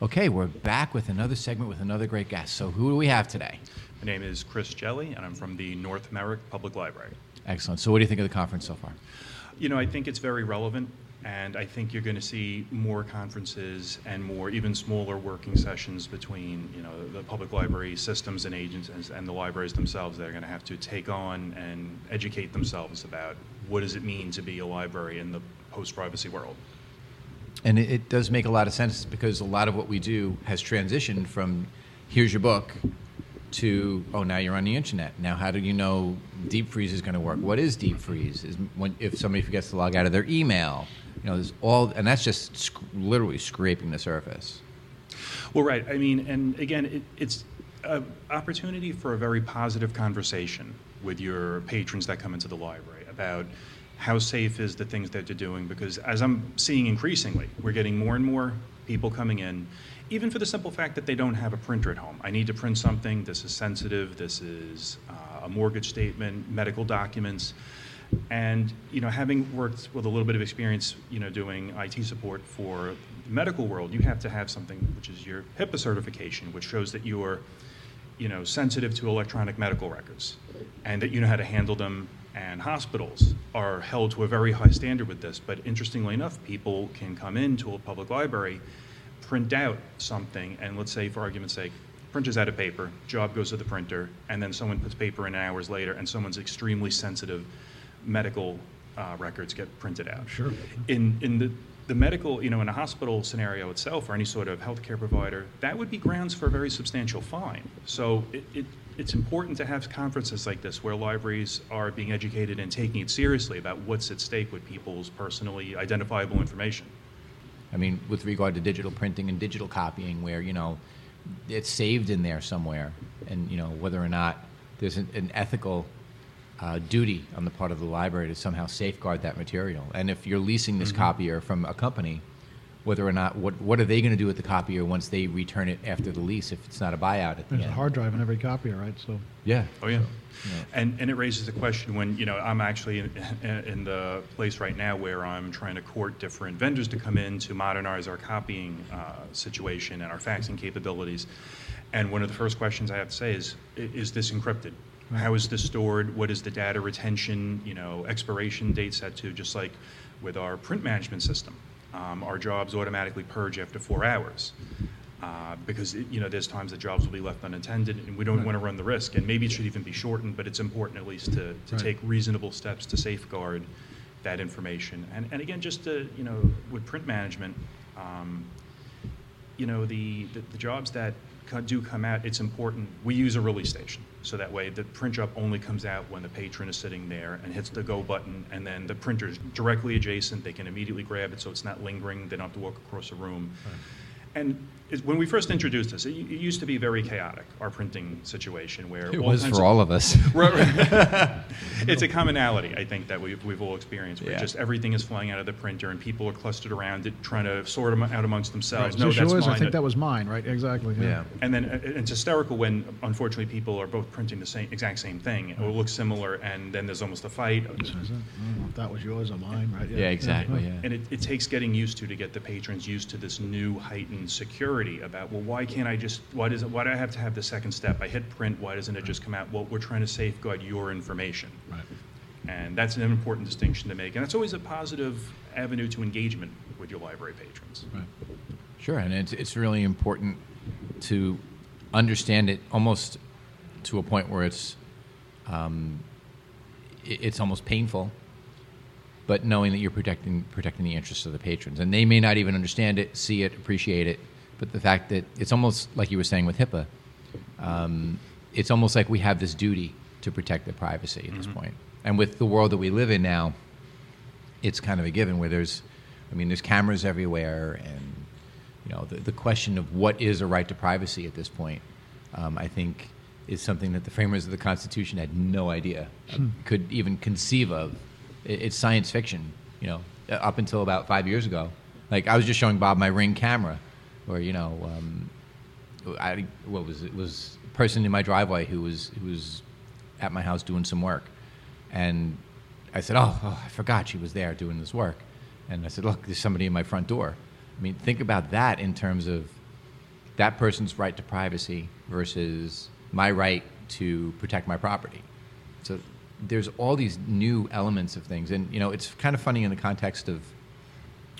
Okay, we're back with another segment with another great guest. So who do we have today? My name is Chris Jelley, and I'm from the North Merrick Public Library. Excellent. So what do you think of the conference so far? You know, I think it's very relevant, and I think you're going to see more conferences and more even smaller working sessions between, you know, the public library systems and agents and the libraries themselves that are going to have to take on and educate themselves about what does it mean to be a library in the post-privacy world. And it does make a lot of sense because a lot of what we do has transitioned from here's your book to, oh, now you're on the internet. Now, how do you know Deep Freeze is going to work? What is Deep Freeze? Is when, if somebody forgets to log out of their email, you know, there's all, and that's just literally scraping the surface. Well, right. I mean, and again, it's an opportunity for a very positive conversation with your patrons that come into the library about how safe is the things that they're doing, because as I'm seeing increasingly, we're getting more and more people coming in, even for the simple fact that they don't have a printer at home. I need to print something, this is sensitive, this is a mortgage statement, medical documents. And, you know, having worked with a little bit of experience, you know, doing IT support for the medical world, you have to have something which is your HIPAA certification, which shows that you are, you know, sensitive to electronic medical records and that you know how to handle them. And hospitals are held to a very high standard with this, but interestingly enough, people can come into a public library, print out something, and let's say, for argument's sake, printer's out of paper, job goes to the printer, and then someone puts paper in hours later, and someone's extremely sensitive medical records get printed out. Sure. In the medical, you know, in a hospital scenario itself, or any sort of healthcare provider, that would be grounds for a very substantial fine. So it's important to have conferences like this where libraries are being educated and taking it seriously about what's at stake with people's personally identifiable information. I mean, with regard to digital printing and digital copying, where, you know, it's saved in there somewhere, and, you know, whether or not there's an ethical duty on the part of the library to somehow safeguard that material. And if you're leasing this copier from a company, whether or not, what are they going to do with the copier once they return it after the lease if it's not a buyout at the end? There's a hard drive in every copier, right? So yeah. Oh, yeah. So, yeah. And it raises the question when, you know, I'm actually in the place right now where I'm trying to court different vendors to come in to modernize our copying situation and our faxing capabilities. And one of the first questions I have to say is this encrypted? How is this stored? What is the data retention, you know, expiration date set to? Just like with our print management system, our jobs automatically purge after 4 hours because, you know, there's times that jobs will be left unattended, and we don't want to run the risk. And maybe it should even be shortened, but it's important at least to take reasonable steps to safeguard that information. And again, just to, you know, with print management, you know, the jobs that do come out, it's important. We use a release station, so that way the print job only comes out when the patron is sitting there and hits the go button, and then the printer's directly adjacent. They can immediately grab it, so it's not lingering. They don't have to walk across a room. Right. And when we first introduced this, it used to be very chaotic, our printing situation, where it was for all of us. Right. It's a commonality, I think, that we've all experienced, where just everything is flying out of the printer and people are clustered around it, trying to sort them out amongst themselves. Right. No, that's mine. I think that was mine, right? Exactly. Yeah. And then it's hysterical when, unfortunately, people are both printing the exact same thing. It will look similar, and then there's almost a fight. That was yours or mine, right? Yeah, exactly. Yeah. And it takes getting used to get the patrons used to this new heightened security about, well, why do I have to have the second step? I hit print, why doesn't it just come out? Well, we're trying to safeguard your information. Right. And that's an important distinction to make. And that's always a positive avenue to engagement with your library patrons. Right. Sure, and it's really important to understand it almost to a point where it's almost painful, but knowing that you're protecting the interests of the patrons. And they may not even understand it, see it, appreciate it, but the fact that it's almost like you were saying with HIPAA, it's almost like we have this duty to protect their privacy at this point. And with the world that we live in now, it's kind of a given where there's cameras everywhere, and, you know, the question of what is a right to privacy at this point, I think, is something that the framers of the Constitution had no idea could even conceive of. It's science fiction, you know, up until about 5 years ago. Like, I was just showing Bob my Ring camera. Or, you know, it was a person in my driveway who was at my house doing some work, and I said, oh, I forgot she was there doing this work, and I said, look, there's somebody in my front door. I mean, think about that in terms of that person's right to privacy versus my right to protect my property. So there's all these new elements of things. And, you know, it's kind of funny in the context of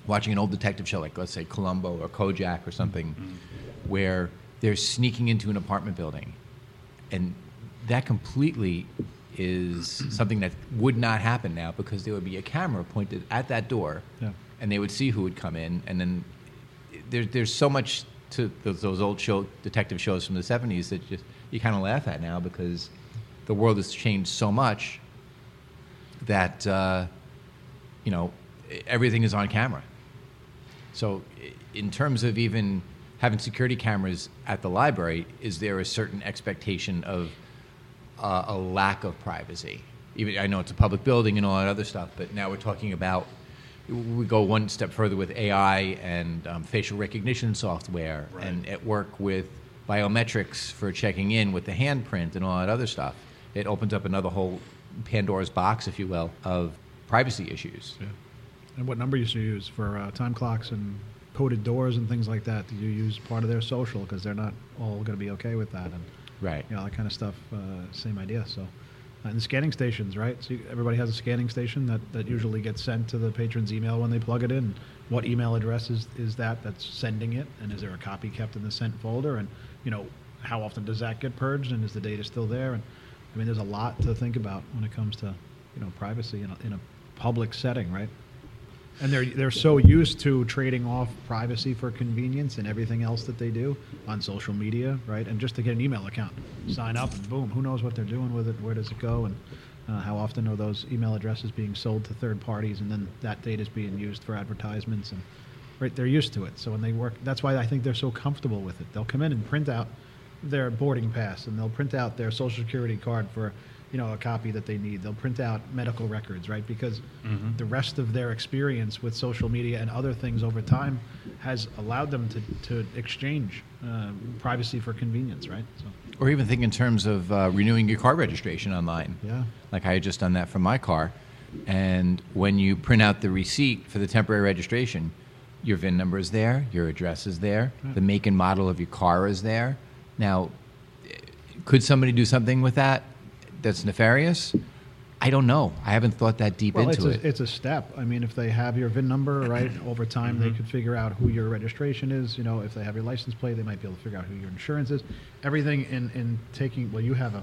watching an old detective show, like, let's say, Columbo or Kojak or something, mm-hmm. where they're sneaking into an apartment building. And that completely is something that would not happen now, because there would be a camera pointed at that door, yeah. and they would see who would come in. And then there's so much to those old detective shows from the 70s that just you kind of laugh at now, because the world has changed so much that, you know, everything is on camera. So in terms of even having security cameras at the library, is there a certain expectation of a lack of privacy? Even I know it's a public building and all that other stuff, but now we're talking about, we go one step further with AI and facial recognition software, right. and at work with biometrics for checking in with the handprint and all that other stuff. It opens up another whole Pandora's box, if you will, of privacy issues. Yeah. And what number you should use for time clocks and coded doors and things like that? Do you use part of their social, because they're not all going to be okay with that, and right, you know, that kind of stuff. Same idea. So, and the scanning stations, right? So everybody has a scanning station that usually gets sent to the patron's email when they plug it in. What email address is that's sending it, and is there a copy kept in the sent folder? And you know, how often does that get purged, and is the data still there? And I mean, there's a lot to think about when it comes to, you know, privacy in a public setting, right? And they're so used to trading off privacy for convenience and everything else that they do on social media, right? And just to get an email account, sign up, and boom, who knows what they're doing with it, where does it go, and how often are those email addresses being sold to third parties, and then that data is being used for advertisements, and right, they're used to it. So when they work, that's why I think they're so comfortable with it. They'll come in and print out their boarding pass, and they'll print out their social security card for, you know, a copy that they need. They'll print out medical records, right? Because mm-hmm. the rest of their experience with social media and other things over time has allowed them to exchange privacy for convenience, right? So. Or even think in terms of renewing your car registration online. Yeah. Like I had just done that for my car. And when you print out the receipt for the temporary registration, your VIN number is there, your address is there, right. the make and model of your car is there. Now, could somebody do something with that? That's nefarious? I don't know. I haven't thought that deep into it. It's a step. I mean, if they have your VIN number, right, over time mm-hmm. they could figure out who your registration is. You know, if they have your license plate, they might be able to figure out who your insurance is. Everything in taking, well, you have a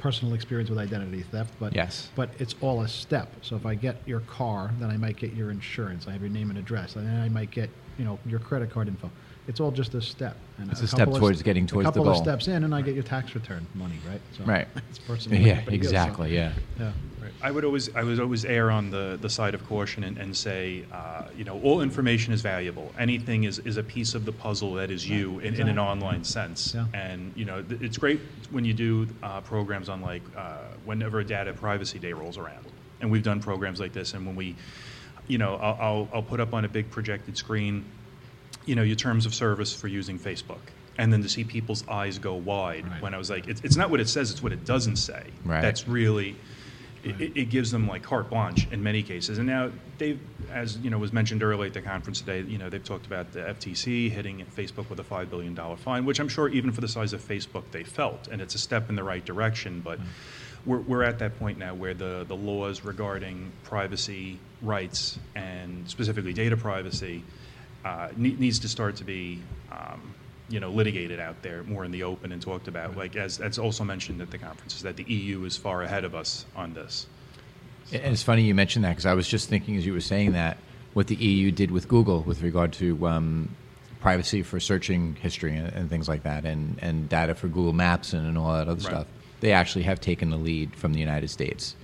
personal experience with identity theft, but yes. but it's all a step. So if I get your car, then I might get your insurance. I have your name and address. And then I might get, you know, your credit card info. It's all just a step. And it's a step towards getting towards the goal. A couple of steps in, and I get your tax return money, right? So right. It's personal. Yeah, exactly. Good, so. Yeah. Yeah. Right. I would always err on the side of caution and say, you know, all information is valuable. Anything is a piece of the puzzle that is you yeah. Exactly. in an online sense. Yeah. And you know, it's great when you do programs on like whenever Data Privacy Day rolls around, and we've done programs like this. And when we, you know, I'll put up on a big projected screen, you know, your terms of service for using Facebook, and then to see people's eyes go wide right. when I was like, it's not what it says, it's what it doesn't say. Right. That's really, right. it gives them like carte blanche in many cases. And now they've, as you know, was mentioned earlier at the conference today, you know, they've talked about the FTC hitting Facebook with a $5 billion fine, which I'm sure even for the size of Facebook they felt, and it's a step in the right direction, but mm. We're at that point now where the laws regarding privacy rights, and specifically data privacy, needs to start to be, you know, litigated out there more in the open and talked about. Right. Like as also mentioned at the conferences, that the EU is far ahead of us on this. So. And it's funny you mentioned that, because I was just thinking as you were saying that what the EU did with Google with regard to privacy for searching history and things like that, and data for Google Maps and all that other right. stuff. They actually have taken the lead from the United States,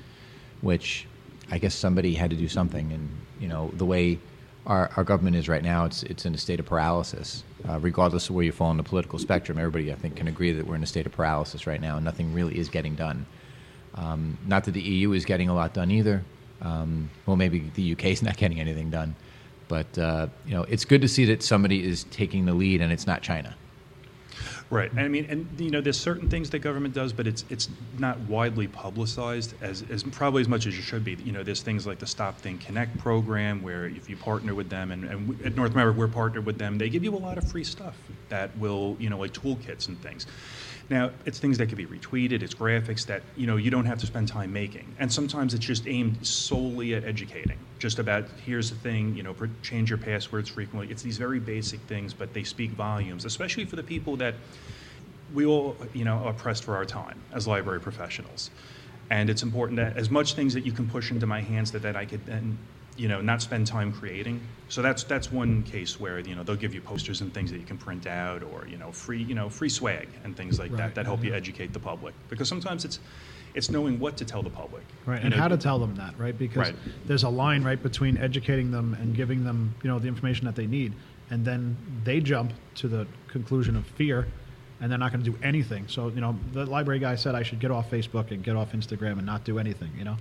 which I guess somebody had to do something, and you know the way. Our government is right now, it's in a state of paralysis. Regardless of where you fall on the political spectrum, everybody, I think, can agree that we're in a state of paralysis right now, and nothing really is getting done. Not that the EU is getting a lot done either. Well, maybe the UK is not getting anything done. But, you know, it's good to see that somebody is taking the lead, and it's not China. Right. And I mean, and you know, there's certain things that government does, but it's not widely publicized as probably as much as you should be. You know, there's things like the Stop Think Connect program, where if you partner with them, and we, at North Merrick, we're partnered with them, they give you a lot of free stuff that will, you know, like toolkits and things. Now, it's things that can be retweeted, it's graphics that, you know, you don't have to spend time making. And sometimes it's just aimed solely at educating, just about here's the thing, you know, change your passwords frequently. It's these very basic things, but they speak volumes, especially for the people that we all, you know, are pressed for our time as library professionals. And it's important that as much things that you can push into my hands that I could then, you know, not spend time creating. So that's one case where, you know, they'll give you posters and things that you can print out, or, you know, free swag and things like that help you educate the public. Because sometimes it's knowing what to tell the public. Right, and how to tell them that, right? Because there's a line, right, between educating them and giving them, you know, the information that they need. And then they jump to the conclusion of fear, and they're not going to do anything. So, you know, the library guy said I should get off Facebook and get off Instagram and not do anything, you know?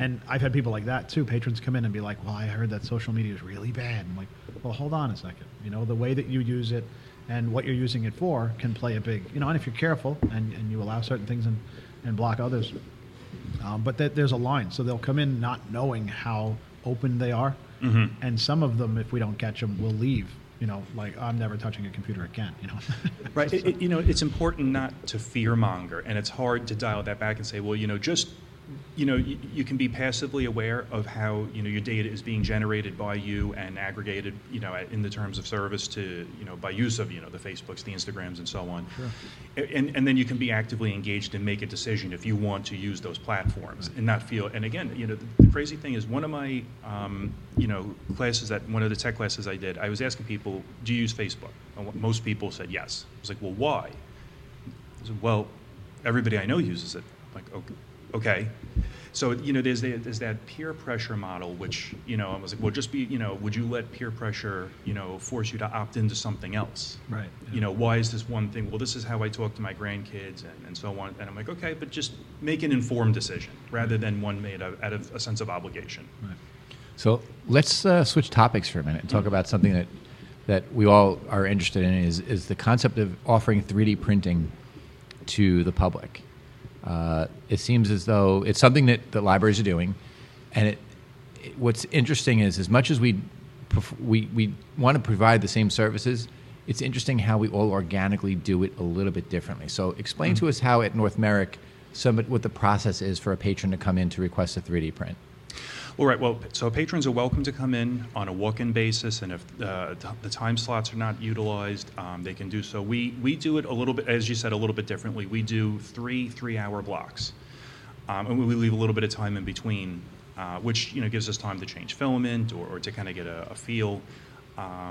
And I've had people like that, too. Patrons come in and be like, well, I heard that social media is really bad. I'm like, well, hold on a second. You know, the way that you use it and what you're using it for can play a big, you know, and if you're careful and you allow certain things and block others. But there's a line. So they'll come in not knowing how open they are. Mm-hmm. And some of them, if we don't catch them, will leave. You know, like, I'm never touching a computer again, you know. Right. It, you know, it's important not to fearmonger, and it's hard to dial that back and say, well, you know, just, you know, you can be passively aware of how, you know, your data is being generated by you and aggregated, you know, in the terms of service to, you know, by use of, you know, the Facebooks, the Instagrams, and so on. Sure. And then you can be actively engaged and make a decision if you want to use those platforms, right, and not feel, and again, you know, the crazy thing is, one of my, you know, classes that, one of the tech classes I did, I was asking people, do you use Facebook? And most people said yes. I was like, well, why? I said, well, everybody I know uses it. I'm like, okay. So, you know, there's that peer pressure model, which, you know, I was like, well, just be, you know, would you let peer pressure, you know, force you to opt into something else? Right. Yeah. You know, why is this one thing? Well, this is how I talk to my grandkids and so on. And I'm like, okay, but just make an informed decision rather than one made out of a sense of obligation. Right. So let's switch topics for a minute and talk about something that we all are interested in is the concept of offering 3D printing to the public. It seems as though it's something that libraries are doing, and what's interesting is, as much as we want to provide the same services, it's interesting how we all organically do it a little bit differently. So explain to us how at North Merrick, what the process is for a patron to come in to request a 3D print. All right. Well, so patrons are welcome to come in on a walk-in basis, and if the time slots are not utilized, they can do so. We do it a little bit, as you said, a little bit differently. We do three-hour blocks, and we leave a little bit of time in between, which, you know, gives us time to change filament or to kind of get a feel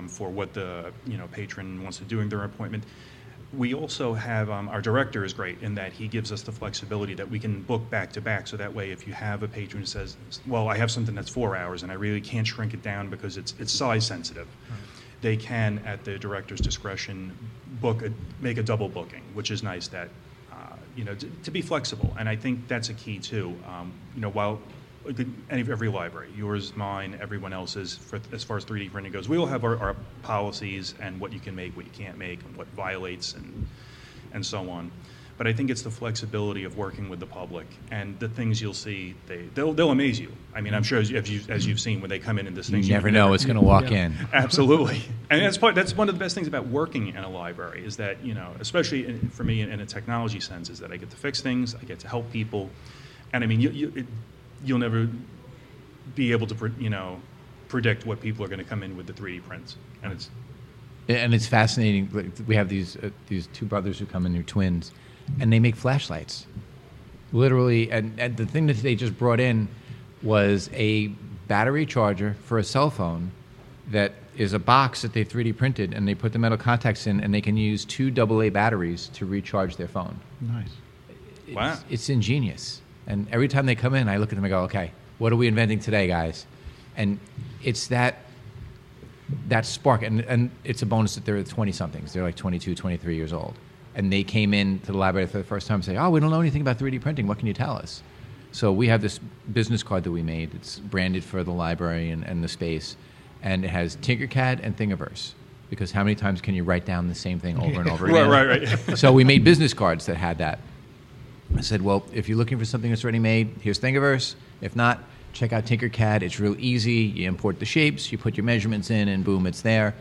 for what the, you know, patron wants to do in their appointment. We also have, our director is great in that he gives us the flexibility that we can book back to back. So that way, if you have a patron who says, well, I have something that's 4 hours and I really can't shrink it down because it's size sensitive, right, they can, at the director's discretion, make a double booking, which is nice that, you know, to be flexible. And I think that's a key too. You know, while every library, yours, mine, everyone else's, as far as 3D printing goes, we all have our policies and what you can make, what you can't make, and what violates, and so on. But I think it's the flexibility of working with the public, and the things you'll see, they'll amaze you. I mean, I'm sure as you've seen, when they come in and this thing, you never know it's going to walk in. Absolutely, and that's one of the best things about working in a library is that, you know, especially for me in a technology sense, is that I get to fix things, I get to help people, and I mean you'll never be able to, you know, predict what people are going to come in with the 3D prints, and it's fascinating. We have these two brothers who come in, they're twins, and they make flashlights, literally. And the thing that they just brought in was a battery charger for a cell phone that is a box that they 3D printed, and they put the metal contacts in, and they can use 2 AA batteries to recharge their phone. Nice. Wow. It's ingenious. And every time they come in, I look at them and go, okay, what are we inventing today, guys? And it's that spark. And it's a bonus that they're 20-somethings. They're like 22, 23 years old. And they came in to the library for the first time and say, oh, we don't know anything about 3D printing. What can you tell us? So we have this business card that we made. It's branded for the library and the space. And it has Tinkercad and Thingiverse. because how many times can you write down the same thing over and over again? Right. So we made business cards that had that. I said, well, if you're looking for something that's already made, here's Thingiverse. If not, check out Tinkercad. It's real easy. You import the shapes, you put your measurements in, and boom, it's there.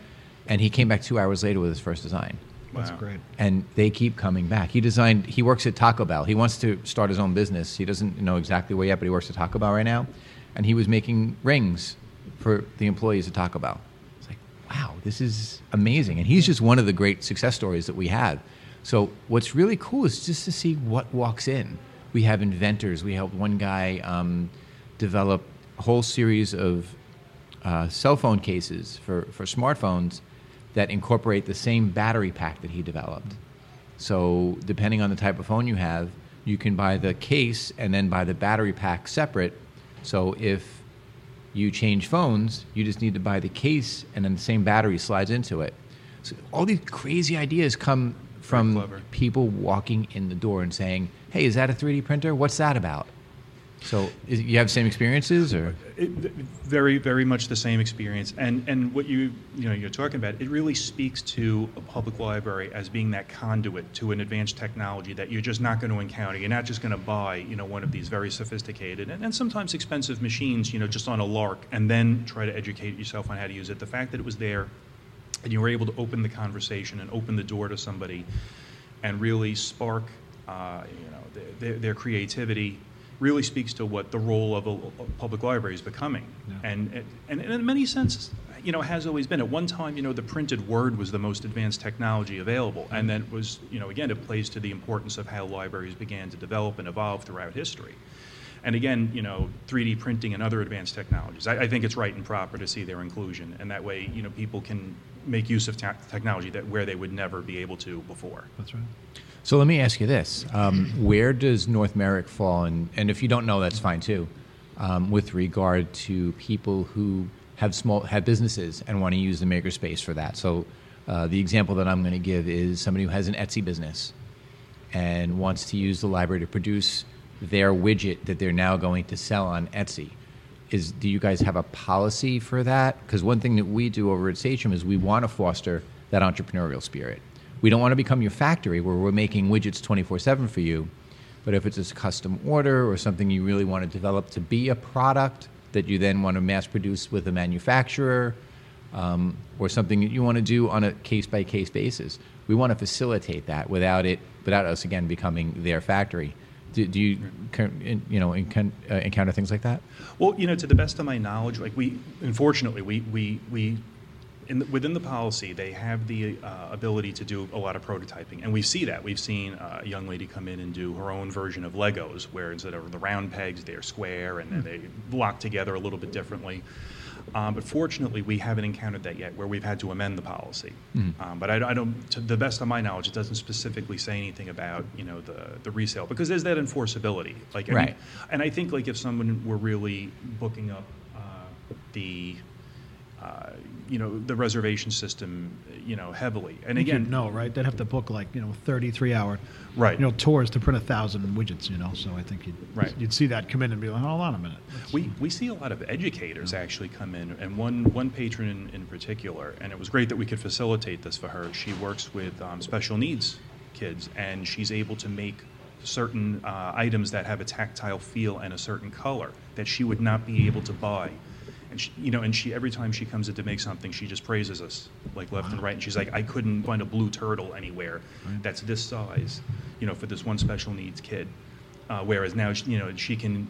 And he came back 2 hours later with his first design. Wow. That's great. And they keep coming back. He works at Taco Bell. He wants to start his own business. He doesn't know exactly where yet, but he works at Taco Bell right now. And he was making rings for the employees at Taco Bell. It's like, wow, this is amazing. And he's just one of the great success stories that we have. So what's really cool is just to see what walks in. We have inventors. We helped one guy develop a whole series of cell phone cases for smartphones that incorporate the same battery pack that he developed. So depending on the type of phone you have, you can buy the case and then buy the battery pack separate. So if you change phones, you just need to buy the case and then the same battery slides into it. So all these crazy ideas come from people walking in the door and saying, hey, is that a 3D printer? What's that about? So you have the same experiences? Or very, very much the same experience. And what you're talking about, it really speaks to a public library as being that conduit to an advanced technology that you're just not going to encounter. You're not just going to buy one of these very sophisticated and sometimes expensive machines just on a lark and then try to educate yourself on how to use it. The fact that it was there and you were able to open the conversation and open the door to somebody and really spark their creativity really speaks to what the role of a public library is becoming. Yeah. And in many senses, has always been. At one time, the printed word was the most advanced technology available. And then was, again, it plays to the importance of how libraries began to develop and evolve throughout history. And again, 3D printing and other advanced technologies. I think it's right and proper to see their inclusion. And that way, people can make use of technology that where they would never be able to before. That's right. So let me ask you this. Where does North Merrick fall in, and if you don't know, that's fine too, with regard to people who have businesses and want to use the makerspace for that? So the example that I'm going to give is somebody who has an Etsy business and wants to use the library to produce their widget that they're now going to sell on Etsy. Do you guys have a policy for that? Because one thing that we do over at Sachem is we want to foster that entrepreneurial spirit. We don't want to become your factory where we're making widgets 24/7 for you, but if it's a custom order or something you really want to develop to be a product that you then want to mass produce with a manufacturer or something that you want to do on a case-by-case basis, we want to facilitate that without us, again, becoming their factory. Do you encounter things like that? Well, to the best of my knowledge, unfortunately, we within the policy, they have the ability to do a lot of prototyping, and we see that. We've seen a young lady come in and do her own version of Legos, where instead of the round pegs, they're square, and then they lock together a little bit differently. But fortunately, we haven't encountered that yet, where we've had to amend the policy. Mm-hmm. But I don't, to the best of my knowledge, it doesn't specifically say anything about the resale, because there's that enforceability. Right. And I think if someone were really booking up the reservation system, heavily. And again, they'd have to book 33-hour, tours to print 1,000 widgets. So I think you'd see that come in and be like, hold on a minute. We see a lot of educators actually come in, and one patron in particular, and it was great that we could facilitate this for her. She works with special needs kids, and she's able to make certain items that have a tactile feel and a certain color that she would not be able to buy. And she every time she comes in to make something, she just praises us left and right. And she's like, I couldn't find a blue turtle anywhere that's this size, for this one special needs kid. Whereas now, she can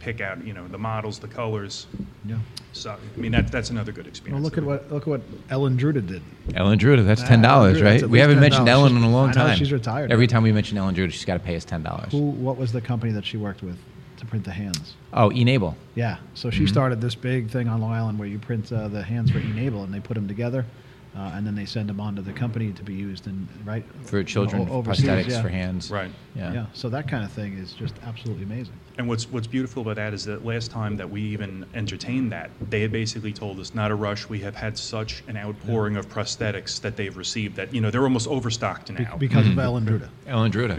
pick out, the models, the colors. Yeah. So that's another good experience. Well, look at what Ellen Druda did. Ellen Druda, that's $10, right? We haven't mentioned Ellen in a long time. She's retired. Every time we mention Ellen Druda, she's got to pay us $10. What was the company that she worked with to print the hands? Oh, Enable. Yeah. So she started this big thing on Long Island where you print the hands for Enable, and they put them together, and then they send them on to the company to be used in for children overseas, prosthetics for hands. Right. Yeah. Yeah. So that kind of thing is just absolutely amazing. And what's beautiful about that is that last time that we even entertained that, they had basically told us not a rush. We have had such an outpouring of prosthetics that they've received that they're almost overstocked now because of Ellen Druda. Ellen Druda.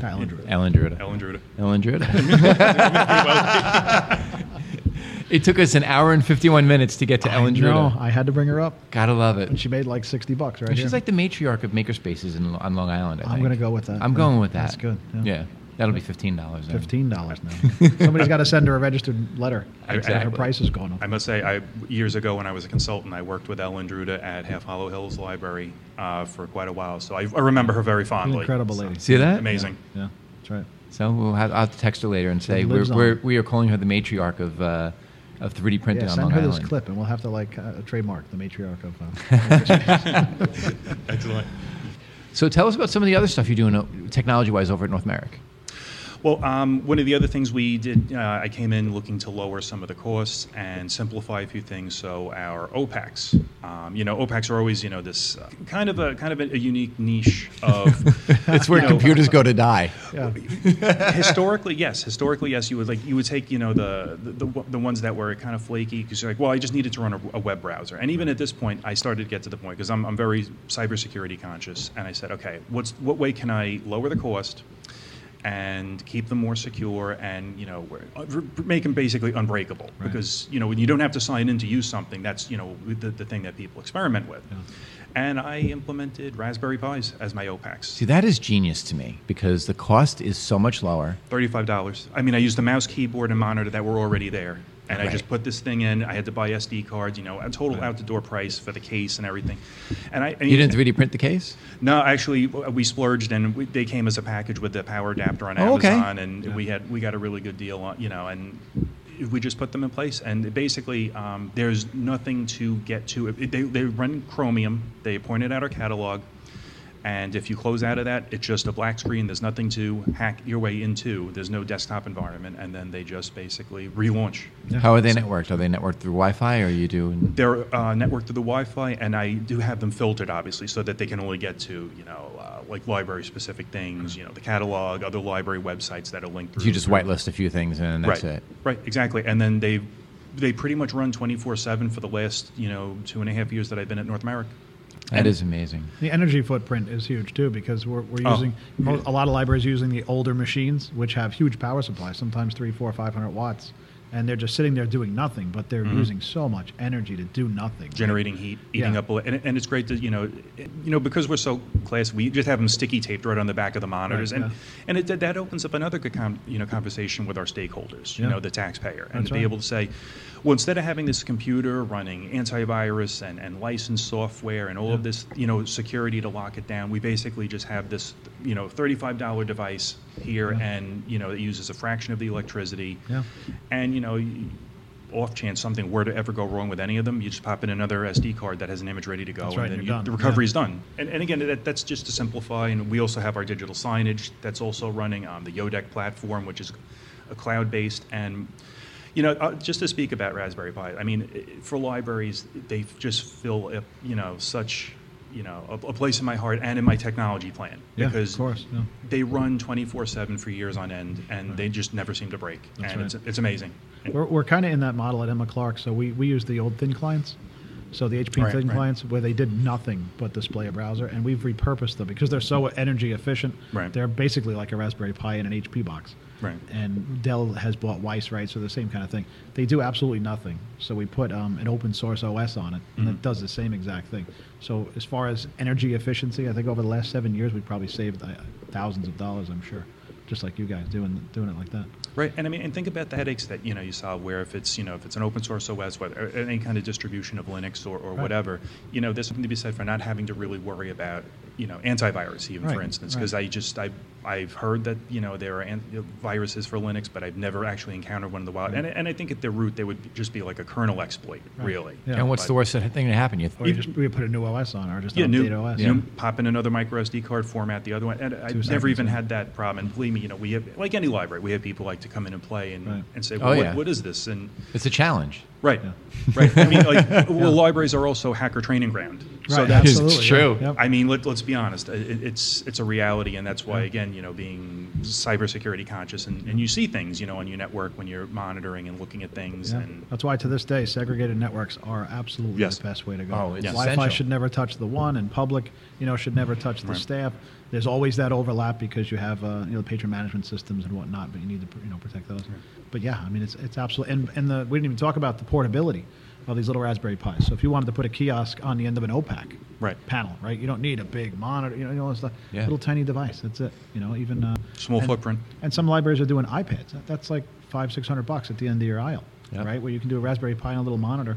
It took us an hour and 51 minutes to get to Ellen Druda. I had to bring her up. Gotta love it. And she made like $60 right here. She's like the matriarch of makerspaces on Long Island, I think. I'm going to go with that. I'm going with that. That's good. Yeah. That'll be $15. $15 now. Somebody's got to send her a registered letter. Exactly. Her price is going up. I must say, years ago when I was a consultant, I worked with Ellen Druda at Half Hollow Hills Library for quite a while. So I remember her very fondly. An incredible lady. So, see that? Amazing. Yeah, that's right. So I'll have to text her later and say we are calling her the matriarch of 3D printing on Long Island. Send her this clip, and we'll have to trademark the matriarch of. Excellent. So tell us about some of the other stuff you're doing technology-wise over at North Merrick. Well, one of the other things we did, I came in looking to lower some of the costs and simplify a few things. So our OPACs, OPACs are always, this kind of a unique niche of. It's where computers go to die. Yeah. Historically, yes. You would take the ones that were kind of flaky because you're like, well, I just needed to run a web browser. And even at this point, I started to get to the point because I'm very cybersecurity conscious, and I said, okay, what way can I lower the cost and keep them more secure and, make them basically unbreakable? Right. Because, when you don't have to sign in to use something, that's, the thing that people experiment with. Yeah. And I implemented Raspberry Pis as my OPACs. See, that is genius to me because the cost is so much lower. $35. I mean, I used a mouse, keyboard, and monitor that were already there. And right. I just put this thing in. I had to buy SD cards, a total right. out-the-door price for the case and everything. And you didn't 3D print the case? No, actually, we splurged, and they came as a package with the power adapter on Amazon, okay. And yeah. we got a really good deal on, and we just put them in place. And basically, there's nothing to get to. They run Chromium. They pointed out our catalog. And if you close out of that, it's just a black screen. There's nothing to hack your way into. There's no desktop environment, and then they just basically relaunch. Yeah. How are they networked? Are they networked through Wi-Fi, or are you doing? They're networked through the Wi-Fi, and I do have them filtered, obviously, so that they can only get to, library-specific things, the catalog, other library websites that are linked through. So you just whitelist a few things, and that's it. Right, exactly. And then they pretty much run 24/7 for the last, 2.5 years that I've been at North Merrick. That is amazing. The energy footprint is huge, too, because we're using a lot of libraries using the older machines, which have huge power supplies, sometimes 300, 400, 500 watts. And they're just sitting there doing nothing, but they're using so much energy to do nothing. Generating heat, eating up, and it's great to because we're so classy, we just have them sticky taped right on the back of the monitors, right, and it, that opens up another good conversation with our stakeholders, the taxpayer, and that's to be able to say, well, instead of having this computer running antivirus and licensed software and all of this, security to lock it down, we basically just have this, $35 device here, and it uses a fraction of the electricity, and off chance something were to ever go wrong with any of them, you just pop in another SD card that has an image ready to go, and then the recovery is done. And again, that's just to simplify. And we also have our digital signage that's also running on the Yodeck platform, which is a cloud-based. And just to speak about Raspberry Pi, I mean, for libraries, they just fill up, such. A place in my heart and in my technology plan because of course, they run 24/7 for years on end, and they just never seem to break. That's and it's amazing. We're kind of in that model at Emma Clark, so we use the old thin clients, so the HP thin clients where they did nothing but display a browser, and we've repurposed them because they're so energy efficient. Right. They're basically like a Raspberry Pi in an HP box. Right. And Dell has bought Weiss, right? So the same kind of thing. They do absolutely nothing. So we put an open source OS on it, and it does the same exact thing. So as far as energy efficiency, I think over the last 7 years, we've probably saved thousands of dollars, I'm sure, just like you guys doing it like that. Right. And I mean, and think about the headaches that, you solve where if it's an open source OS, whether any kind of distribution of Linux or whatever, there's something to be said for not having to really worry about, antivirus even, for instance, because I've heard that, there are viruses for Linux, but I've never actually encountered one in the wild. Right. And I think at their root, they would just be like a kernel exploit, really. Yeah. And what's the worst thing to happen? We put a new OS on, or just update OS. Pop in another micro SD card, format the other one. And I've never even had that problem. And believe me, we have, like any library, we have people like to come in and play and say, what is this? And it's a challenge. Right, yeah. Right. I mean, like, well, libraries are also hacker training ground. So right, that's true. Yeah. I mean, let's be honest. It's a reality, and that's why, again, you know, being cybersecurity conscious, and you see things, you know, on your network when you're monitoring and looking at things. Yeah. And that's why to this day, segregated networks are absolutely the best way to go. Oh, it's Wi-Fi essential. Should never touch the one, and public, you know, should never touch the staff. There's always that overlap because you have, you know, the patron management systems and whatnot, but you need to, you know, protect those. Right. But yeah, I mean, it's absolutely, and the we didn't even talk about the portability of these little Raspberry Pis. So if you wanted to put a kiosk on the end of an OPAC panel, right, you don't need a big monitor, you know, it's a little tiny device. That's it. You know, even small footprint. And some libraries are doing iPads. That's like $500-$600 at the end of your aisle, right? Where you can do a Raspberry Pi on a little monitor.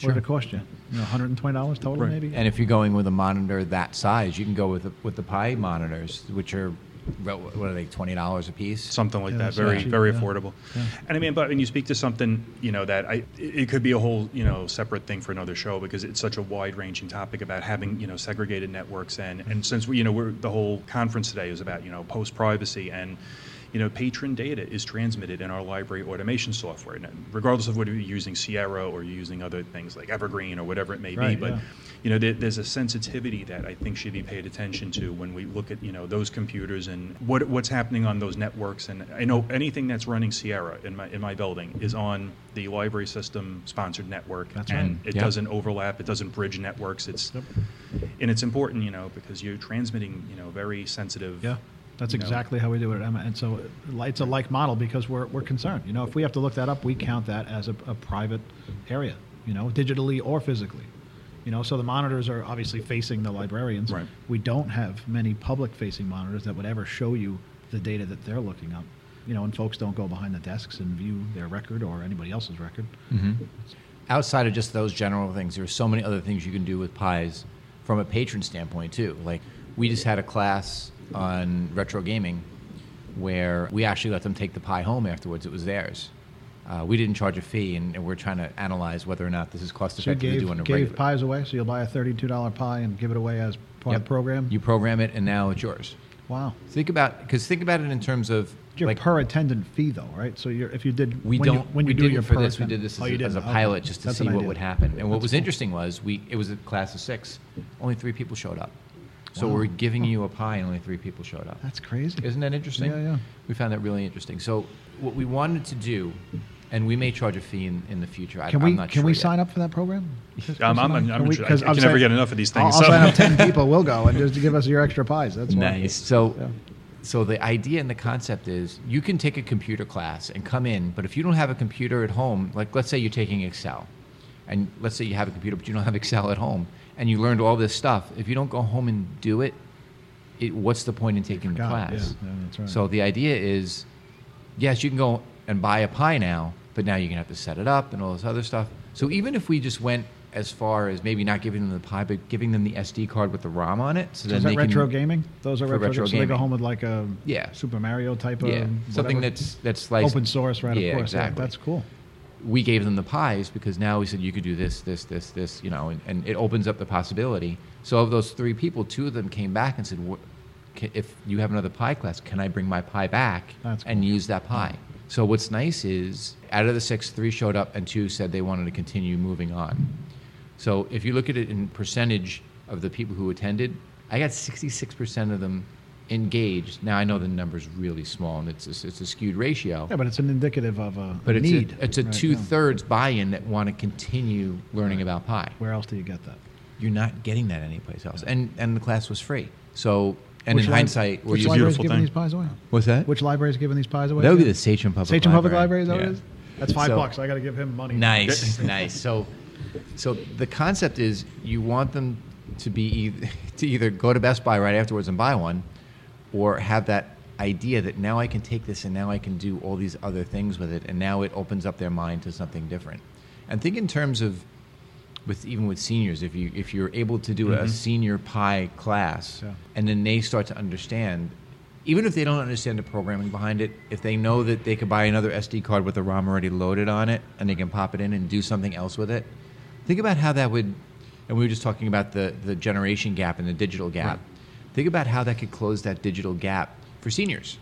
What did it cost you? You know, $120 total, maybe. And if you're going with a monitor that size, you can go with the Pi monitors, which are, what are they, $20 a piece? Something like that. Very, very affordable. Yeah. And I mean, but when you speak to something, you know, that it could be a whole, you know, separate thing for another show, because it's such a wide-ranging topic about having, you know, segregated networks, and since we, you know, the whole conference today is about, you know, post-privacy, and you know, patron data is transmitted in our library automation software, and regardless of whether you're using Sierra or you're using other things like Evergreen or whatever it may be. But, you know, there's a sensitivity that I think should be paid attention to when we look at, you know, those computers and what's happening on those networks. And I know anything that's running Sierra in my building is on the library system sponsored network. That's and right. It doesn't overlap. It doesn't bridge networks. And it's important, you know, because you're transmitting, you know, very sensitive. Yeah. That's exactly how we do it at Emma. And so it's a like model because we're concerned. You know, if we have to look that up, we count that as a private area, you know, digitally or physically. You know, so the monitors are obviously facing the librarians. Right. We don't have many public-facing monitors that would ever show you the data that they're looking up. You know, and folks don't go behind the desks and view their record or anybody else's record. Mm-hmm. Outside of just those general things, there are so many other things you can do with Pis from a patron standpoint, too. Like, we just had a class on retro gaming where we actually let them take the Pi home afterwards. It was theirs. We didn't charge a fee, and we're trying to analyze whether or not this is cost effective to do on a regular. You gave Pis away, so you'll buy a $32 Pi and give it away as part of the program? You program it, and now it's yours. Wow. Think about it in terms of your per attendant fee, though, right? So if you did, we don't. When you do your for this, we did this as a pilot just to see what would happen. And what was interesting was it was a class of 6. Only 3 people showed up. So we're giving you a Pi and only 3 people showed up. That's crazy. Isn't that interesting? Yeah, yeah. We found that really interesting. So what we wanted to do, and we may charge a fee in the future. I'm not sure yet. Can we sign up for that program? I'm interested. I can never get enough of these things. I'll sign up 10 people. We'll go and just give us your extra Pis. That's nice. So the idea and the concept is you can take a computer class and come in, but if you don't have a computer at home, like let's say you're taking Excel, and let's say you have a computer but you don't have Excel at home, and you learned all this stuff, if you don't go home and do it, what's the point in taking the class? Yeah, that's right. So the idea is, yes, you can go and buy a Pi now, but now you're going to have to set it up and all this other stuff. So even if we just went as far as maybe not giving them the Pi, but giving them the SD card with the ROM on it. So is that retro gaming? Those are retro gaming. So they go home with like a Super Mario type of something that's like open source, right? Yeah, of course. Exactly. Yeah, that's cool. We gave them the Pis because now we said you could do this, you know, and it opens up the possibility. So of those 3 people, 2 of them came back and said, if you have another Pi class, can I bring my Pi back and use that Pi? So what's nice is out of the 6, 3 showed up and 2 said they wanted to continue moving on. So if you look at it in percentage of the people who attended, I got 66% of them engaged. Now I know the number's really small, and it's a skewed ratio. Yeah, but it's an indicative of a need. It's a 2/3 buy-in that want to continue learning about Pi. Where else do you get that? You're not getting that anyplace else. And the class was free. So in hindsight, which library's giving these Pis away? What's that? Which library's giving these Pis away? That would be the Sachem Public Library. Is that what it is? That's $5. I got to give him money. Nice, nice. So the concept is you want them to be either go to Best Buy right afterwards and buy one, or have that idea that now I can take this and now I can do all these other things with it, and now it opens up their mind to something different. And think in terms of even with seniors, if you're able to do a senior Pi class, and then they start to understand, even if they don't understand the programming behind it, if they know that they could buy another SD card with the ROM already loaded on it and they can pop it in and do something else with it, think about how that would, and we were just talking about the generation gap and the digital gap. Right. Think about how that could close that digital gap for seniors?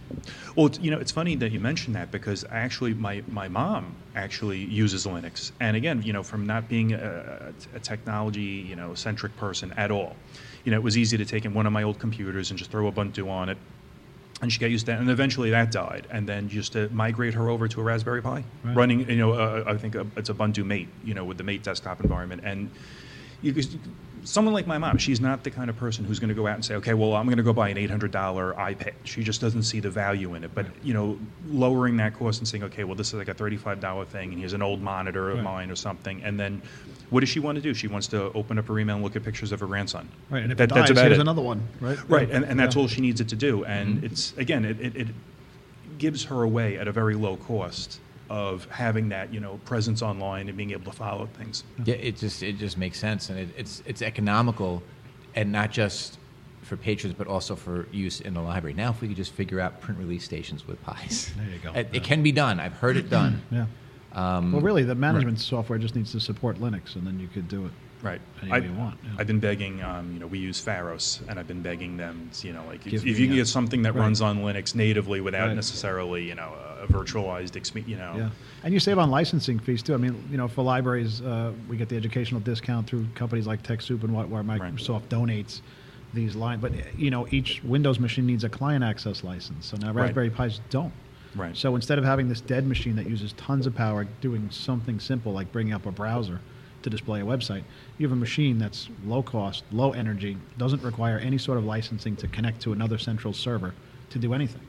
Well, you know, it's funny that you mentioned that, because actually my mom actually uses Linux. And again, you know, from not being a technology, you know, centric person at all, you know, it was easy to take in one of my old computers and just throw Ubuntu on it. And she got used to that, and eventually that died. And then just to migrate her over to a Raspberry Pi, right, running, you know, I think it's Ubuntu Mate, you know, with the Mate desktop environment. And someone like my mom, she's not the kind of person who's going to go out and say, okay, well, I'm going to go buy an $800 iPad. She just doesn't see the value in it. But, you know, lowering that cost and saying, okay, well, this is like a $35 thing, and here's an old monitor of mine or something. And then what does she want to do? She wants to open up her email and look at pictures of her grandson. Right, and if it dies, here's another one, right? Right, yeah. and that's all she needs it to do. And it's, again, it gives her a way at a very low cost of having that, you know, presence online and being able to follow things. Yeah, it just makes sense, and it's economical, and not just for patrons, but also for use in the library. Now, if we could just figure out print release stations with Pis, there you go. It can be done. I've heard it done. Yeah. Well, really, the management software just needs to support Linux, and then you could do it. Right. Any way you want. Yeah. I've been begging, you know, we use Pharos, and I've been begging them, you know, like if you can get something that runs on Linux natively without necessarily, you know, a virtualized, you know. Yeah. And you save on licensing fees, too. I mean, you know, for libraries, we get the educational discount through companies like TechSoup and where Microsoft donates these lines. But, you know, each Windows machine needs a client access license. So now Raspberry Pis don't. Right. So instead of having this dead machine that uses tons of power doing something simple like bringing up a browser to display a website, you have a machine that's low cost, low energy, doesn't require any sort of licensing to connect to another central server to do anything.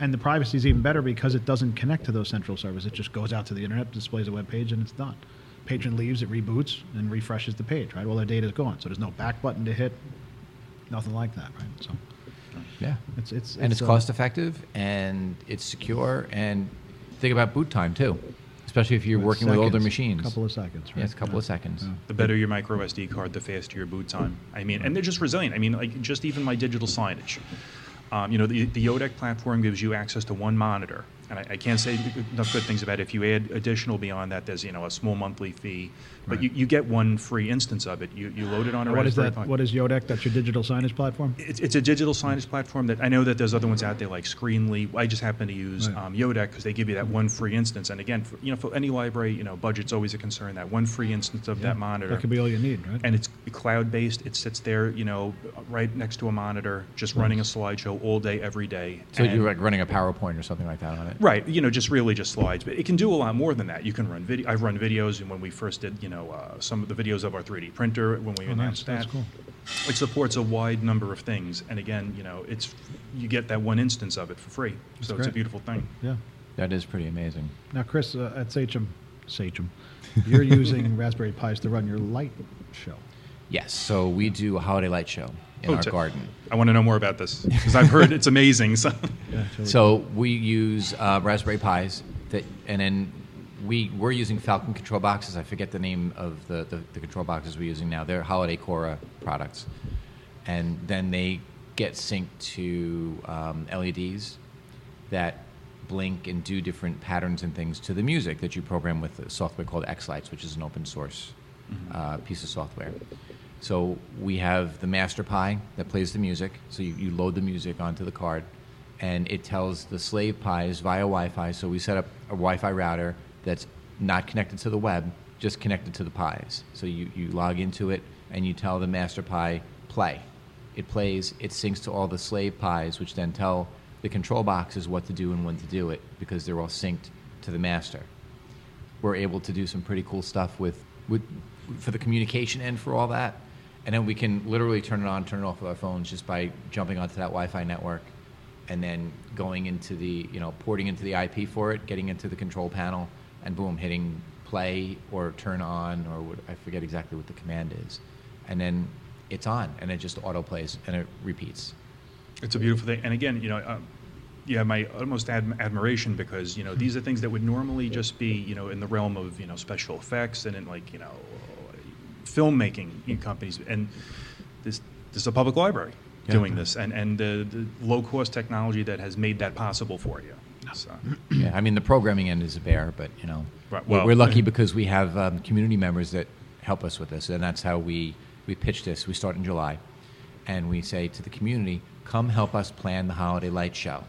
And the privacy is even better because it doesn't connect to those central servers. It just goes out to the internet, displays a web page, and it's done. Patron leaves, it reboots, and refreshes the page, right? Well, their data is gone, so there's no back button to hit, nothing like that, right? So, yeah, it's cost effective, and it's secure, and think about boot time too. Especially if you're working with older machines. A couple of seconds, right? Yes, a couple of seconds. Yeah. The better your micro SD card, the faster your boot time. I mean, and they're just resilient. I mean, like just even my digital signage. You know, the Yodeck platform gives you access to one monitor. And I can't say enough good things about it. If you add additional beyond that, there's, you know, a small monthly fee. But you get one free instance of it. You load it on a Raspberry Pi. What is Yodeck? That's your digital signage platform? It's a digital signage platform that I know that there's other ones out there like Screenly. I just happen to use Yodeck because they give you that one free instance. And again, for any library, you know, budget's always a concern. That one free instance of that monitor. That could be all you need, right? And it's cloud-based. It sits there, you know, right next to a monitor, just running a slideshow all day, every day. So you're like running a PowerPoint or something like that on it? Right, you know, just slides, but it can do a lot more than that. You can run video. I've run videos, and when we first did, you know, some of the videos of our 3D printer, when we announced that, cool. It supports a wide number of things. And again, you know, you get that one instance of it for free, so it's a beautiful thing. Yeah, that is pretty amazing. Now, Chris, at Sachem, you're using Raspberry Pis to run your light show. Yes, so we do a holiday light show in our garden. I want to know more about this because I've heard it's amazing. So, we use Raspberry Pis, and then we're using Falcon control boxes. I forget the name of the control boxes we're using now. They're Holiday Cora products, and then they get synced to LEDs that blink and do different patterns and things to the music that you program with a software called X-Lights, which is an open source piece of software. So we have the master Pi that plays the music. So you load the music onto the card, and it tells the slave Pis via Wi-Fi. So we set up a Wi-Fi router that's not connected to the web, just connected to the Pis. So you log into it, and you tell the master Pi, play. It plays. It syncs to all the slave Pis, which then tell the control boxes what to do and when to do it, because they're all synced to the master. We're able to do some pretty cool stuff with for the communication end for all that. And then we can literally turn it on, turn it off with our phones just by jumping onto that Wi-Fi network and then going into the, you know, porting into the IP for it, getting into the control panel, and boom, hitting play or turn on or I forget exactly what the command is. And then it's on, and it just auto-plays, and it repeats. It's a beautiful thing. And again, you know, my almost admiration because, you know, these are things that would normally just be, you know, in the realm of, you know, special effects and in, like, you know, filmmaking companies, and this is a public library doing this, and the low cost technology that has made that possible for you. So. Yeah, I mean the programming end is a bear, but you know we're lucky because we have community members that help us with this, and that's how we pitched this. We start in July, and we say to the community, come help us plan the holiday light show.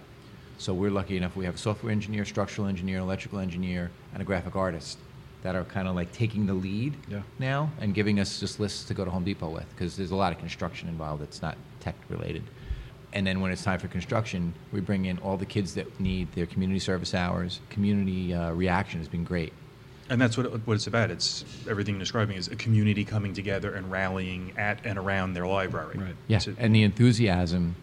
So we're lucky enough, we have a software engineer, structural engineer, electrical engineer, and a graphic artist that are kind of like taking the lead now and giving us just lists to go to Home Depot with, because there's a lot of construction involved that's not tech related. And then when it's time for construction, we bring in all the kids that need their community service hours. Community reaction has been great. And that's what it's about. It's everything you're describing is a community coming together and rallying at and around their library. Right. Yeah. And the enthusiasm,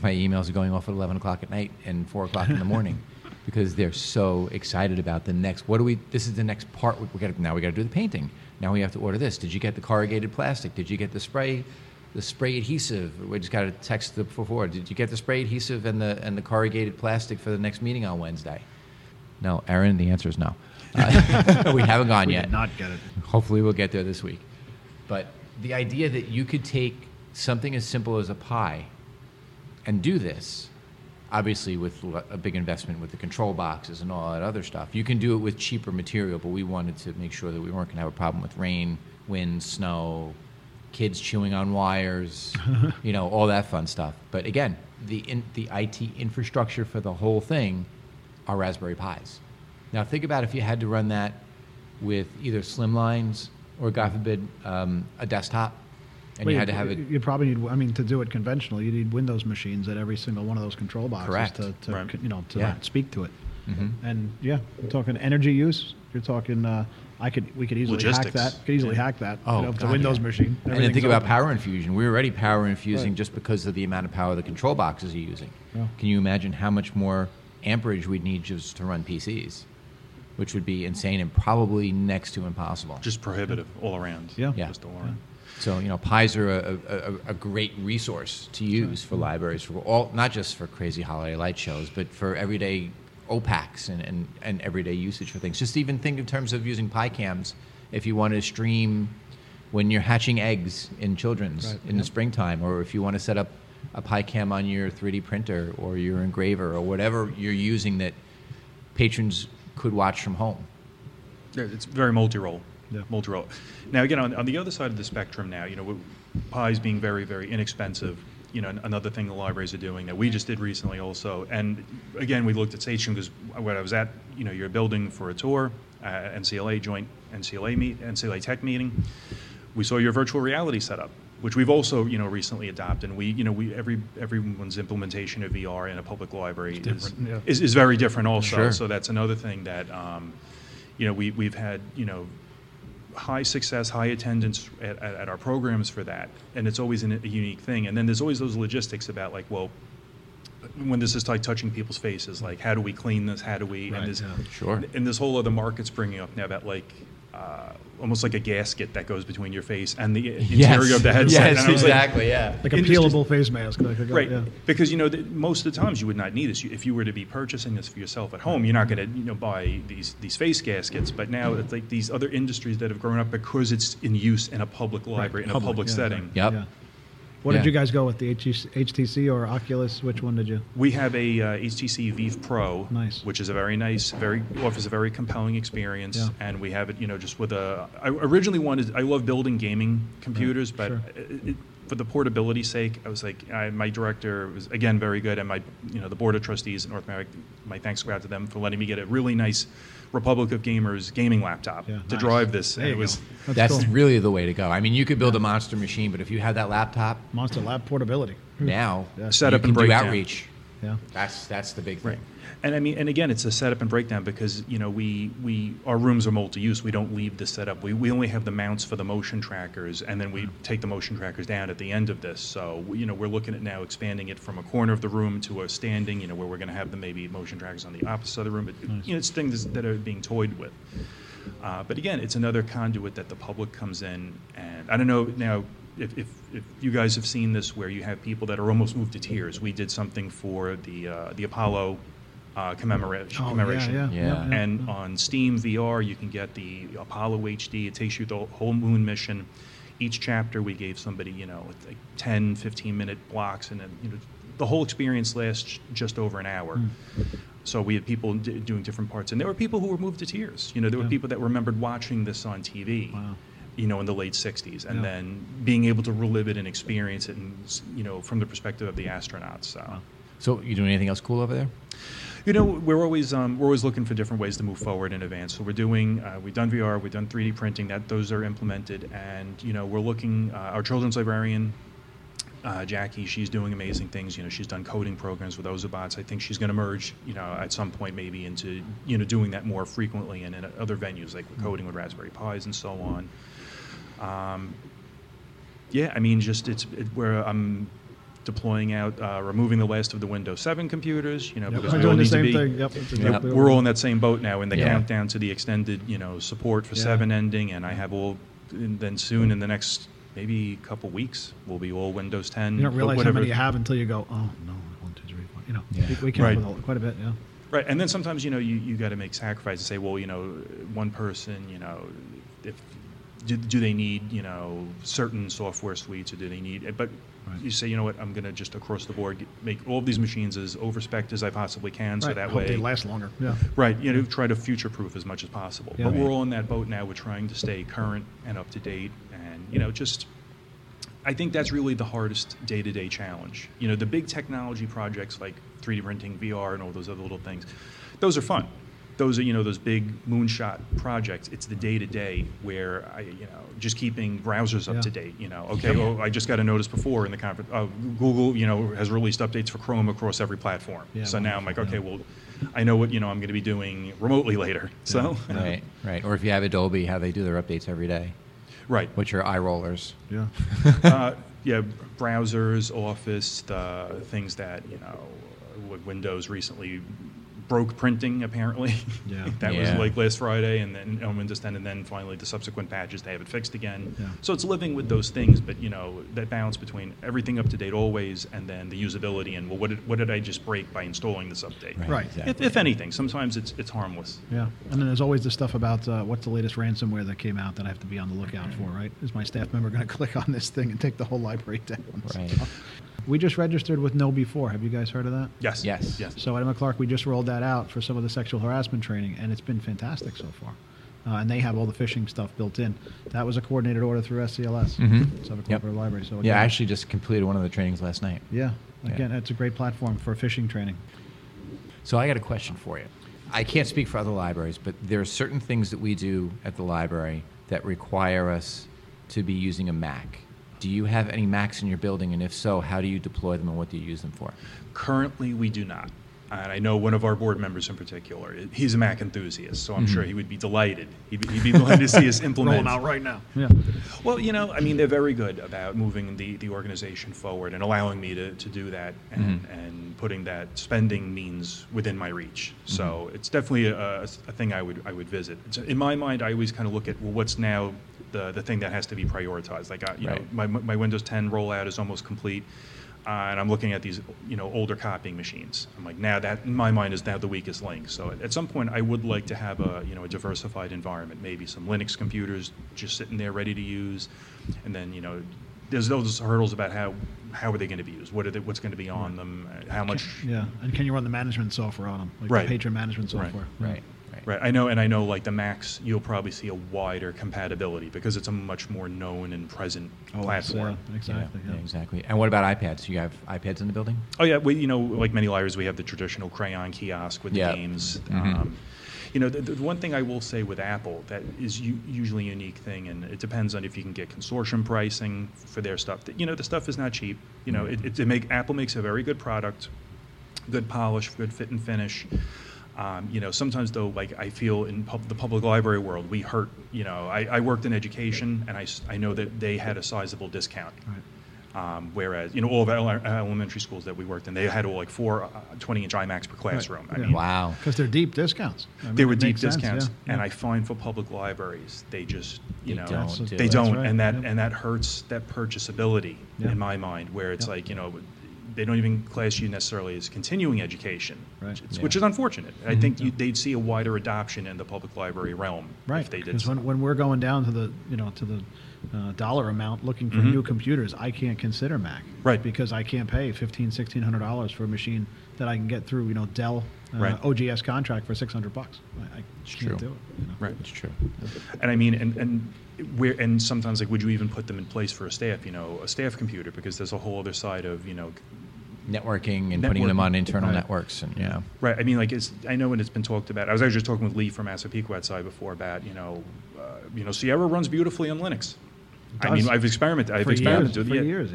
my emails are going off at 11 o'clock at night and 4 o'clock in the morning because they're so excited about the next, this is the next part. Now we got to do the painting. Now we have to order this. Did you get the corrugated plastic? Did you get the spray adhesive? We just got to text before. Did you get the spray adhesive and the corrugated plastic for the next meeting on Wednesday? No, Aaron, the answer is no. We haven't gone yet. We did not get it. Hopefully we'll get there this week. But the idea that you could take something as simple as a Pi and do this, obviously with a big investment with the control boxes and all that other stuff, you can do it with cheaper material, but we wanted to make sure that we weren't going to have a problem with rain, wind, snow, kids chewing on wires, all that fun stuff. But again, the IT infrastructure for the whole thing are Raspberry Pis. Now think about if you had to run that with either slimlines or, God forbid, a desktop, and you had to have it. You probably need. I mean, to do it conventionally, you need Windows machines at every single one of those control boxes to speak to it. Mm-hmm. And you're talking energy use. You're talking. We could easily logistics. Hack that. The Windows machine. And then think about power infusion. We're already power infusing just because of the amount of power the control boxes are using. Yeah. Can you imagine how much more amperage we'd need just to run PCs? Which would be insane and probably next to impossible. Just prohibitive all around. Yeah. Just all around. So, Pis are a great resource to use for libraries, for all, not just for crazy holiday light shows, but for everyday OPACs and everyday usage for things. Just even think in terms of using Pi cams if you want to stream when you're hatching eggs in children's the springtime, or if you want to set up a Pi cam on your 3D printer or your engraver or whatever you're using that patrons could watch from home. Yeah, it's very multi-role. Now, again, on the other side of the spectrum now, Pi's being very, very inexpensive, another thing the libraries are doing that we just did recently also. And, again, we looked at Station because when I was at, your building for a tour, NCLA joint NCLA meet, NCLA tech meeting, we saw your virtual reality setup, which we've also, recently adopted. And everyone's implementation of VR in a public library is very different also. Sure. So that's another thing that, we've had, high success, high attendance at our programs for that. And it's always a unique thing. And then there's always those logistics about when this is like touching people's faces, like how do we clean this? How do we, and this whole other market's bringing up now that almost like a gasket that goes between your face and the interior of the headset. Yes, exactly, Like a peelable face mask. Because, most of the times you would not need this. If you were to be purchasing this for yourself at home, you're not going to, buy these face gaskets. But now it's like these other industries that have grown up because it's in use in a public library, in a public setting. Yeah. Yep. Yeah. What did you guys go with, the HTC or Oculus? Which one did you? We have a HTC Vive Pro, which is a very nice, offers a very compelling experience. Yeah. And we have it, just with I originally wanted, I love building gaming computers, but for the portability sake, I was like, my director was, again, very good, and my, the board of trustees at North Merrick, my thanks go out to them for letting me get a really nice Republic of Gamers gaming laptop to drive this. And it was That's cool. Really the way to go. I mean, you could build a monster machine, but if you have that laptop, monster lab portability now, set up and break down. Outreach. Yeah, that's the big thing. Right. And I mean, and again, it's a setup and breakdown because we our rooms are multi-use. We don't leave the setup. We only have the mounts for the motion trackers, and then we take the motion trackers down at the end of this. So we're looking at now expanding it from a corner of the room to a standing. Where we're going to have the maybe motion trackers on the opposite side of the room. But it's things that are being toyed with. But again, it's another conduit that the public comes in, and I don't know now. If you guys have seen this where you have people that are almost moved to tears. We did something for the Apollo commemoration. On Steam VR, you can get the Apollo HD. It takes you the whole moon mission. Each chapter we gave somebody, like 10, 15-minute blocks, and then the whole experience lasts just over an hour. Mm. So we had people doing different parts. And there were people who were moved to tears. There were people that remembered watching this on TV. Wow. you know, in the late 60s, and then being able to relive it and experience it, and, you know, from the perspective of the astronauts. So, so you doing anything else cool over there? You know, we're always looking for different ways to move forward in advance. So we're doing, we've done VR, we've done 3D printing. Those are implemented, and, you know, we're looking. Our children's librarian, Jackie, she's doing amazing things. You know, she's done coding programs with Ozobots. I think she's going to merge, you know, at some point maybe into, you know, doing that more frequently and in other venues, like coding with Raspberry Pis and so on. Yeah, I mean, just it's where I'm deploying out, removing the last of the Windows 7 computers, you know, because we all need to be, we're all in that same boat now in the countdown to the extended, you know, support for 7 ending, and I have all, and then soon in the next maybe a couple weeks, we'll be all Windows 10. You don't realize how many you have until you go, oh, no, 1, 2, 3, 4, you know, we came up with quite a bit, Right, and then sometimes, you know, you got to make sacrifices, say, well, you know, one person, you know, if do they need, you know, certain software suites, or do they need, but you say, you know what, I'm going to just across the board make all of these machines as over-specced as I possibly can, so that way they last longer. Yeah. Right, you know, try to future-proof as much as possible. Yeah. But we're all in that boat now. We're trying to stay current and up to date, and, you know, just, I think that's really the hardest day-to-day challenge. You know, the big technology projects like 3D printing, VR, and all those other little things, those are fun. Those are, you know, those big moonshot projects. It's the day-to-day where I, you know, just keeping browsers up to date, you know. Okay, well, I just got a notice before in the conference, Google, you know, has released updates for Chrome across every platform. Yeah, so now I'm like, okay, well, I know what, you know, I'm going to be doing remotely later. Yeah. So Right. Or if you have Adobe, how they do their updates every day. Right. Which are eye rollers. Yeah. Browsers, Office, the things that, you know, Windows recently broke printing, apparently. Yeah. That was like last Friday, and then on Windows 10, and then finally the subsequent patches, they have it fixed again. Yeah. So it's living with those things, but, you know, that balance between everything up to date always, and then the usability, and, well, what did I just break by installing this update? Right. Exactly. If anything, sometimes it's harmless. Yeah. And then there's always the stuff about what's the latest ransomware that came out that I have to be on the lookout for, right? Is my staff member going to click on this thing and take the whole library down? Right. We just registered with No Before. Have you guys heard of that? Yes. So at Emma Clark, we just rolled that out for some of the sexual harassment training, and it's been fantastic so far. And they have all the phishing stuff built in. That was a coordinated order through SCLS, Suffolk Cooperative Library. So again, I actually just completed one of the trainings last night. Yeah. Again, that's a great platform for phishing training. So I got a question for you. I can't speak for other libraries, but there are certain things that we do at the library that require us to be using a Mac. Do you have any Macs in your building, and if so, how do you deploy them, and what do you use them for? Currently, we do not. And I know one of our board members in particular, he's a Mac enthusiast, so I'm sure he would be delighted. He'd be delighted to see us implement. Roll them out right now. Yeah. Well, you know, I mean, they're very good about moving the organization forward and allowing me to do that, and putting that spending means within my reach. So it's definitely a thing I would visit. So in my mind, I always kind of look at, well, what's now the thing that has to be prioritized. Like, you know, my Windows 10 rollout is almost complete, and I'm looking at these, you know, older copying machines. I'm like, now that, in my mind, is now the weakest link. So at some point, I would like to have a, you know, a diversified environment, maybe some Linux computers just sitting there ready to use, and then, you know, there's those hurdles about how are they going to be used? What's going to be on them? How much? And can you run the management software on them? Like the patron management software. Right. I know, like the Macs, you'll probably see a wider compatibility because it's a much more known and present platform. Exactly. And what about iPads? Do you have iPads in the building? Oh, yeah. We, you know, like many libraries, we have the traditional crayon kiosk with the games. You know, the one thing I will say with Apple that is usually a unique thing, and it depends on if you can get consortium pricing for their stuff. You know, the stuff is not cheap. You know, Apple makes a very good product, good polish, good fit and finish. You know, sometimes though, like I feel in the public library world, we hurt. You know, I worked in education, and I know that they had a sizable discount. Right. Whereas, you know, all of our elementary schools that we worked in, they had all like 4 20-inch iMacs per classroom. Right. Yeah. I mean, wow. Because they're deep discounts. I mean, they were deep discounts. Yeah. And I find for public libraries, they just, they don't. Right. And that hurts that purchasability in my mind, where it's like, you know, they don't even class you necessarily as continuing education, which is unfortunate. I think they'd see a wider adoption in the public library realm if they did. Because when we're going down to the dollar amount looking for new computers, I can't consider Mac because I can't pay $1,500-$1,600 for a machine that I can get through Dell right. OGS contract for $600. I can't do it. You know? Right, it's true. And I mean, and sometimes, like, would you even put them in place for a staff, you know, a staff computer? Because there's a whole other side of, you know, networking. Putting them on internal networks, and right. I mean, like, I know when it's been talked about. I was actually talking with Lee from Massapequa before about Sierra runs beautifully on Linux. I mean, I've experimented with it for years,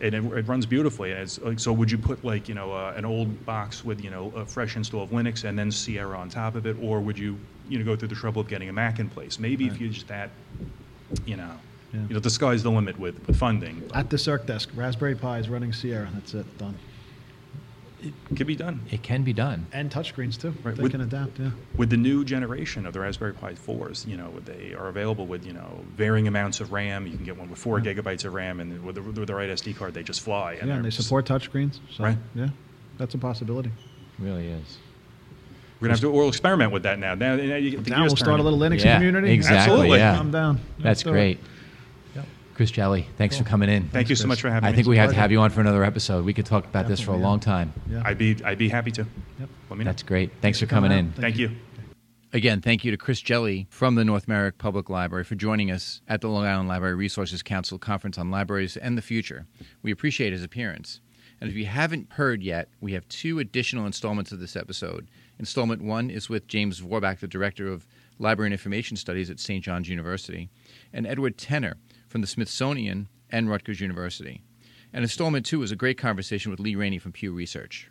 and it runs beautifully. And it's like, so would you put an old box with a fresh install of Linux and then Sierra on top of it, or would you go through the trouble of getting a Mac in place? Maybe if you just the sky's the limit with funding. But. At the Circ desk, Raspberry Pi is running Sierra. That's it. Done. It could be done. It can be done. And touchscreens too. Right. They can adapt. Yeah. With the new generation of the Raspberry Pi 4s, they are available with varying amounts of RAM. You can get one with 4 gigabytes of RAM, and with the right SD card, they just fly. And they support touchscreens. So, right. Yeah, that's a possibility. It really is. We're going to have to experiment with that now. Now you get the we'll start a little Linux community. Exactly. Absolutely. Yeah. I'm down. That's great. Chris Jelley, thanks for coming in. Thank you so much for having me. I think we have to have you on for another episode. We could talk about this for a long time. Yeah. I'd be happy to. Yep. Let me know. That's great. Thanks for coming in. Thank you. Again, thank you to Chris Jelley from the North Merrick Public Library for joining us at the Long Island Library Resources Council Conference on Libraries and the Future. We appreciate his appearance. And if you haven't heard yet, we have two additional installments of this episode. Installment 1 is with James Vorbach, the Director of Library and Information Studies at St. John's University, and Edward Tenner from the Smithsonian and Rutgers University. And installment 2 was a great conversation with Lee Rainey from Pew Research.